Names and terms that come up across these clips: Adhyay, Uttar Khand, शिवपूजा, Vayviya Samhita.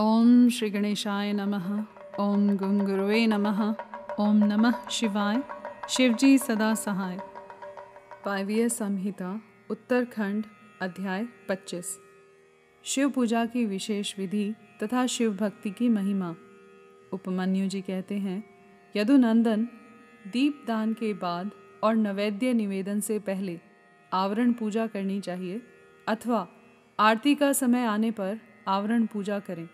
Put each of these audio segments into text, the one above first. ओम श्री गणेशाय नमः। ओम गं गुरुवे नमः। ओम नमः शिवाय। शिवजी सदा सहाय। वायवीय संहिता उत्तरखंड अध्याय 25। शिव पूजा की विशेष विधि तथा शिव-भक्ति की महिमा। उपमन्यु जी कहते हैं, यदुनंदन, दीप दान के बाद और नैवेद्य निवेदन से पहले आवरण पूजा करनी चाहिए अथवा आरती का समय आने पर आवरण पूजा करें।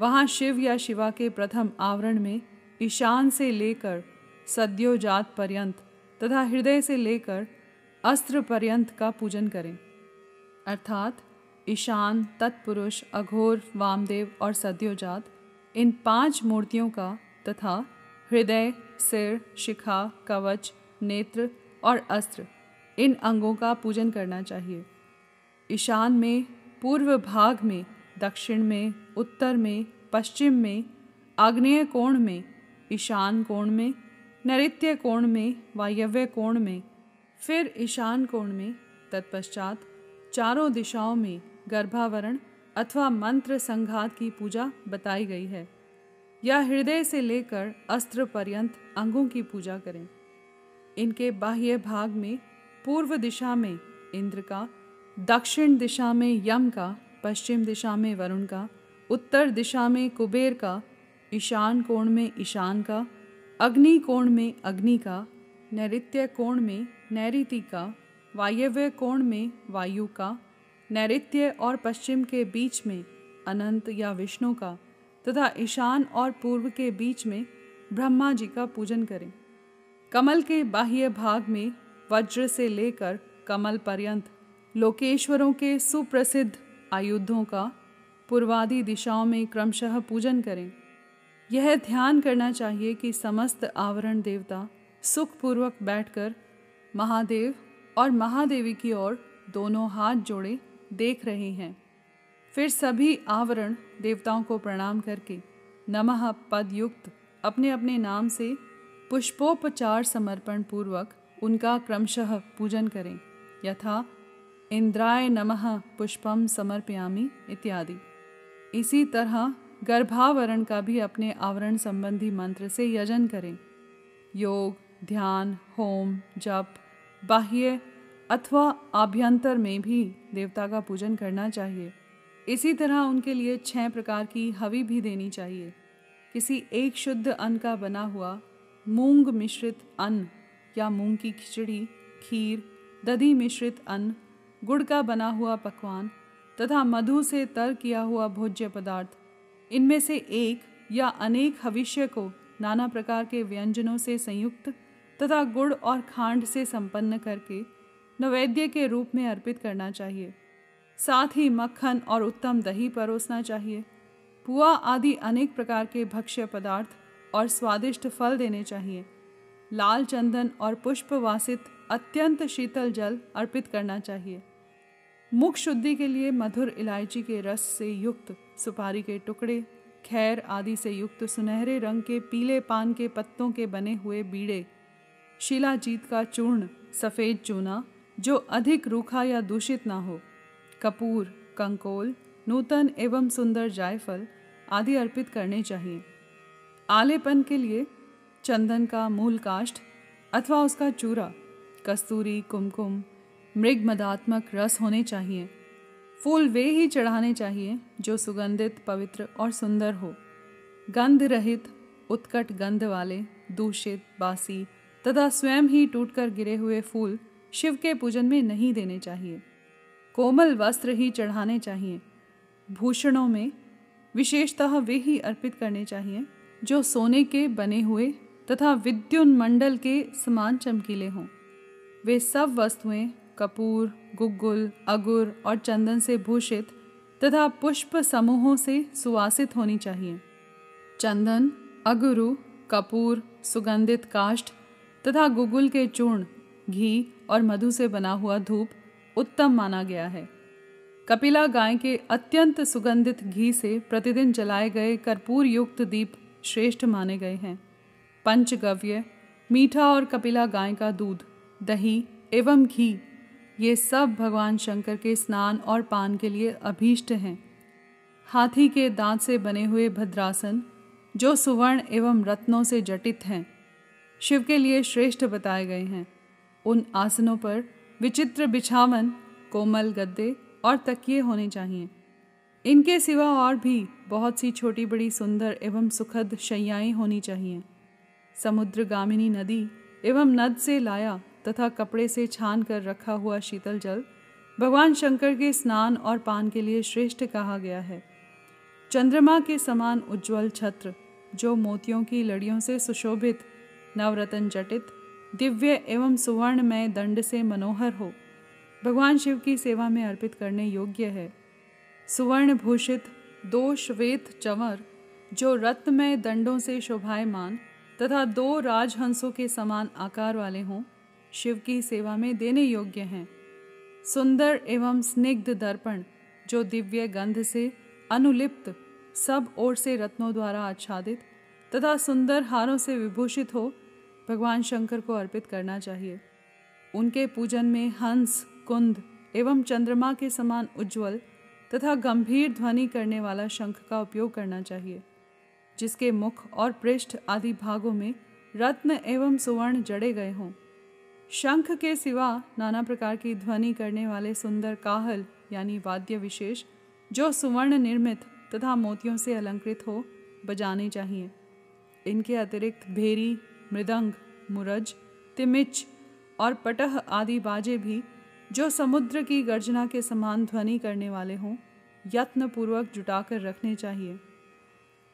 वहाँ शिव या शिवा के प्रथम आवरण में ईशान से लेकर सद्योजात पर्यंत तथा हृदय से लेकर अस्त्र पर्यंत का पूजन करें, अर्थात ईशान, तत्पुरुष, अघोर, वामदेव और सद्योजात, इन 5 मूर्तियों का तथा हृदय, सिर, शिखा, कवच, नेत्र और अस्त्र, इन अंगों का पूजन करना चाहिए। ईशान में, पूर्व भाग में, दक्षिण में, उत्तर में, पश्चिम में, आग्नेय कोण में, ईशान कोण में, नैऋत्य कोण में, वायव्य कोण में, फिर ईशान कोण में, तत्पश्चात चारों दिशाओं में गर्भावरण अथवा मंत्र संघात की पूजा बताई गई है। या हृदय से लेकर अस्त्र पर्यंत अंगों की पूजा करें। इनके बाह्य भाग में पूर्व दिशा में इंद्र का, दक्षिण दिशा में यम का, पश्चिम दिशा में वरुण का, उत्तर दिशा में कुबेर का, ईशान कोण में ईशान का, अग्नि कोण में अग्नि का, नैऋत्य कोण में नैऋति का, वायव्य कोण में वायु का, नैऋत्य और पश्चिम के बीच में अनंत या विष्णु का तथा ईशान और पूर्व के बीच में ब्रह्मा जी का पूजन करें। कमल के बाह्य भाग में वज्र से लेकर कमल पर्यंत लोकेश्वरों के सुप्रसिद्ध आयुधों का पूर्वादि दिशाओं में क्रमशः पूजन करें। यह ध्यान करना चाहिए कि समस्त आवरण देवता सुखपूर्वक बैठकर महादेव और महादेवी की ओर दोनों हाथ जोड़े देख रहे हैं। फिर सभी आवरण देवताओं को प्रणाम करके नमः पदयुक्त अपने अपने नाम से पुष्पोपचार समर्पण पूर्वक उनका क्रमशः पूजन करें, यथा इंद्राय नमः पुष्पम समर्पयामि इत्यादि। इसी तरह गर्भावरण का भी अपने आवरण संबंधी मंत्र से यजन करें। योग, ध्यान, होम, जप, बाह्य अथवा आभ्यंतर में भी देवता का पूजन करना चाहिए। इसी तरह उनके लिए 6 प्रकार की हवी भी देनी चाहिए। किसी एक शुद्ध अन्न का बना हुआ मूंग मिश्रित अन्न या मूंग की खिचड़ी, खीर, दही मिश्रित अन्न, गुड़ का बना हुआ पकवान तथा मधु से तर किया हुआ भोज्य पदार्थ, इनमें से एक या अनेक हविष्य को नाना प्रकार के व्यंजनों से संयुक्त तथा गुड़ और खांड से संपन्न करके नैवेद्य के रूप में अर्पित करना चाहिए। साथ ही मक्खन और उत्तम दही परोसना चाहिए। पुआ आदि अनेक प्रकार के भक्ष्य पदार्थ और स्वादिष्ट फल देने चाहिए। लाल चंदन और पुष्पवासित अत्यंत शीतल जल अर्पित करना चाहिए। मुख शुद्धि के लिए मधुर इलायची के रस से युक्त, सुपारी के टुकड़े, खैर आदि से युक्त सुनहरे रंग के पीले पान के पत्तों के बने हुए बीड़े, शिलाजीत का चूर्ण, सफ़ेद चूना जो अधिक रूखा या दूषित ना हो, कपूर, कंकोल, नूतन एवं सुंदर जायफल आदि अर्पित करने चाहिए। आलेपन के लिए चंदन का मूल काष्ठ अथवा उसका चूरा, कस्तूरी, कुमकुम, मृगमदात्मक रस होने चाहिए। फूल वे ही चढ़ाने चाहिए जो सुगंधित, पवित्र और सुंदर हो। गंध रहित, उत्कट गंध वाले, दूषित, बासी तथा स्वयं ही टूटकर गिरे हुए फूल शिव के पूजन में नहीं देने चाहिए। कोमल वस्त्र ही चढ़ाने चाहिए। भूषणों में विशेषतः वे ही अर्पित करने चाहिए जो सोने के बने हुए तथा विद्युन्मंडल के समान चमकीले हों। वे सब वस्तुएं कपूर, गुग्गुल, अगुर और चंदन से भूषित तथा पुष्प समूहों से सुवासित होनी चाहिए। चंदन, अगुरु, कपूर, सुगंधित काष्ठ तथा गुग्गुल के चूर्ण, घी और मधु से बना हुआ धूप उत्तम माना गया है। कपिला गाय के अत्यंत सुगंधित घी से प्रतिदिन जलाए गए कर्पूर युक्त दीप श्रेष्ठ माने गए हैं। पंचगव्य, मीठा और कपिला गाय का दूध, दही एवं घी, ये सब भगवान शंकर के स्नान और पान के लिए अभीष्ट हैं। हाथी के दांत से बने हुए भद्रासन जो सुवर्ण एवं रत्नों से जटित हैं, शिव के लिए श्रेष्ठ बताए गए हैं। उन आसनों पर विचित्र बिछावन, कोमल गद्दे और तकिए होने चाहिए। इनके सिवा और भी बहुत सी छोटी बड़ी सुंदर एवं सुखद शैयाएँ होनी चाहिए। समुद्रगामिनी नदी एवं नद से लाया तथा कपड़े से छान कर रखा हुआ शीतल जल भगवान शंकर के स्नान और पान के लिए श्रेष्ठ कहा गया है। चंद्रमा के समान उज्ज्वल छत्र जो मोतियों की लड़ियों से सुशोभित, नवरत्न जटित, दिव्य एवं सुवर्णमय दंड से मनोहर हो, भगवान शिव की सेवा में अर्पित करने योग्य है। सुवर्ण भूषित दो श्वेत चंवर जो रत्नमय दंडों से शोभायमान तथा दो राजहंसों के समान आकार वाले हों, शिव की सेवा में देने योग्य हैं। सुंदर एवं स्निग्ध दर्पण जो दिव्य गंध से अनुलिप्त, सब ओर से रत्नों द्वारा आच्छादित तथा सुंदर हारों से विभूषित हो, भगवान शंकर को अर्पित करना चाहिए। उनके पूजन में हंस, कुंद एवं चंद्रमा के समान उज्ज्वल तथा गंभीर ध्वनि करने वाला शंख का उपयोग करना चाहिए, जिसके मुख और पृष्ठ आदि भागों में रत्न एवं सुवर्ण जड़े गए हों। शंख के सिवा नाना प्रकार की ध्वनि करने वाले सुंदर काहल यानी वाद्य विशेष जो सुवर्ण निर्मित तथा मोतियों से अलंकृत हो, बजाने चाहिए। इनके अतिरिक्त भेरी, मृदंग, मुरज, तिमिच और पटह आदि बाजे भी जो समुद्र की गर्जना के समान ध्वनि करने वाले हों, यत्नपूर्वक जुटाकर रखने चाहिए।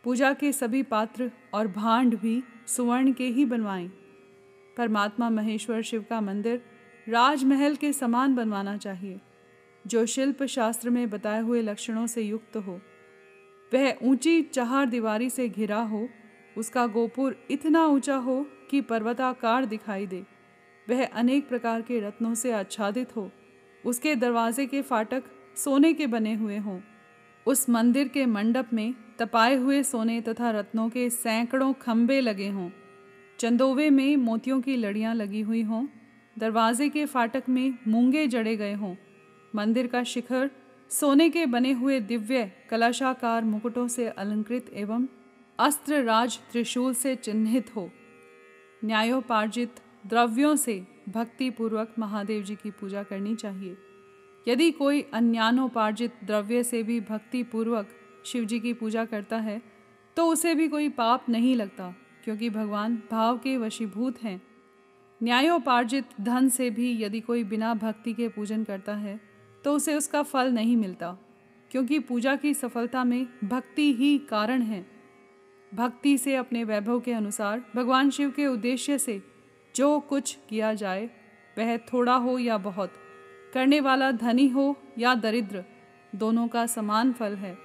पूजा के सभी पात्र और भांड भी सुवर्ण के ही बनवाएं। परमात्मा महेश्वर शिव का मंदिर राजमहल के समान बनवाना चाहिए, जो शिल्प शास्त्र में बताए हुए लक्षणों से युक्त हो। वह ऊंची चार दीवारी से घिरा हो, उसका गोपुर इतना ऊंचा हो कि पर्वताकार दिखाई दे, वह अनेक प्रकार के रत्नों से आच्छादित हो, उसके दरवाजे के फाटक सोने के बने हुए हों। उस मंदिर के मंडप में तपाए हुए सोने तथा रत्नों के सैकड़ों खम्भे लगे हों, चंदोवे में मोतियों की लड़ियां लगी हुई हों, दरवाजे के फाटक में मूंगे जड़े गए हों, मंदिर का शिखर सोने के बने हुए दिव्य कलशाकार मुकुटों से अलंकृत एवं अस्त्र राज त्रिशूल से चिन्हित हो। न्यायोपार्जित द्रव्यों से भक्तिपूर्वक महादेव जी की पूजा करनी चाहिए। यदि कोई अन्यानोपार्जित द्रव्य से भी भक्तिपूर्वक शिव जी की पूजा करता है तो उसे भी कोई पाप नहीं लगता, क्योंकि भगवान भाव के वशीभूत हैं। न्यायोपार्जित धन से भी यदि कोई बिना भक्ति के पूजन करता है तो उसे उसका फल नहीं मिलता, क्योंकि पूजा की सफलता में भक्ति ही कारण है। भक्ति से अपने वैभव के अनुसार भगवान शिव के उद्देश्य से जो कुछ किया जाए, वह थोड़ा हो या बहुत, करने वाला धनी हो या दरिद्र, दोनों का समान फल है।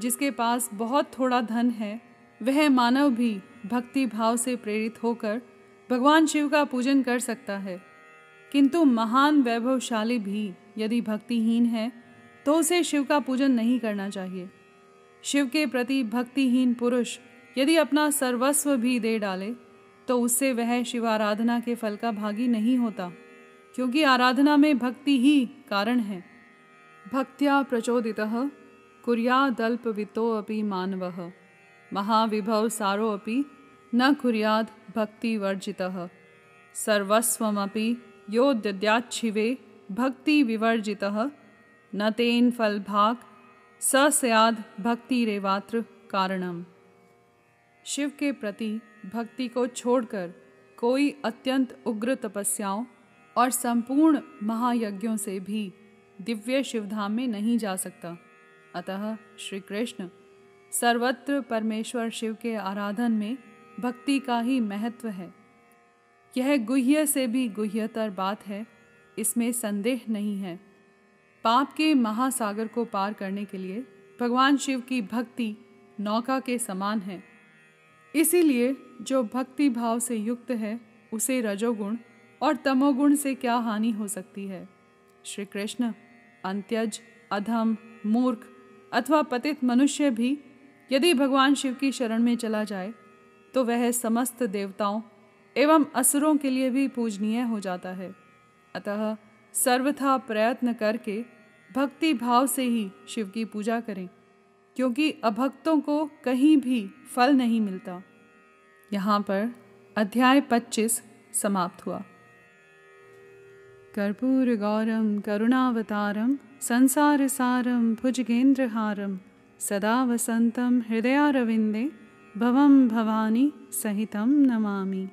जिसके पास बहुत थोड़ा धन है, वह मानव भी भक्ति भाव से प्रेरित होकर भगवान शिव का पूजन कर सकता है, किंतु महान वैभवशाली भी यदि भक्तिहीन है तो उसे शिव का पूजन नहीं करना चाहिए। शिव के प्रति भक्तिहीन पुरुष यदि अपना सर्वस्व भी दे डाले तो उससे वह शिव आराधना के फल का भागी नहीं होता, क्योंकि आराधना में भक्ति ही कारण है। भक्त्या प्रचोदितः कुर्यादल्पवितोऽपि मानवः महाविभव सारोऽपि न कुर्याद भक्तिवर्जितः सर्वस्वमपि यो दद्यात् शिवे भक्तिविवर्जितः न तेन फलभाक् स स्याद् भक्तिरेवात्र कारणम्। शिव के प्रति भक्ति को छोड़कर कोई अत्यंत उग्र तपस्याओं और संपूर्ण महायज्ञों से भी दिव्य शिवधाम में नहीं जा सकता। अतः श्री कृष्ण सर्वत्र परमेश्वर शिव के आराधन में भक्ति का ही महत्व है। यह गुह्य से भी गुह्यतर बात है, इसमें संदेह नहीं है। पाप के महासागर को पार करने के लिए भगवान शिव की भक्ति नौका के समान है। इसीलिए जो भक्ति भाव से युक्त है, उसे रजोगुण और तमोगुण से क्या हानि हो सकती है। श्री कृष्ण अंत्यज, अधम, मूर्ख अथवा पतित मनुष्य भी यदि भगवान शिव की शरण में चला जाए तो वह समस्त देवताओं एवं असुरों के लिए भी पूजनीय हो जाता है। अतः सर्वथा प्रयत्न करके भक्ति भाव से ही शिव की पूजा करें। क्योंकि अभक्तों को कहीं भी फल नहीं मिलता। यहाँ पर अध्याय 25 समाप्त हुआ। कर्पूर गौरम करुणावतारम संसार सारम भुजगेंद्रहारम सदा वसंतम हृदयारविंदे भवम भवानी सहितं नमामि।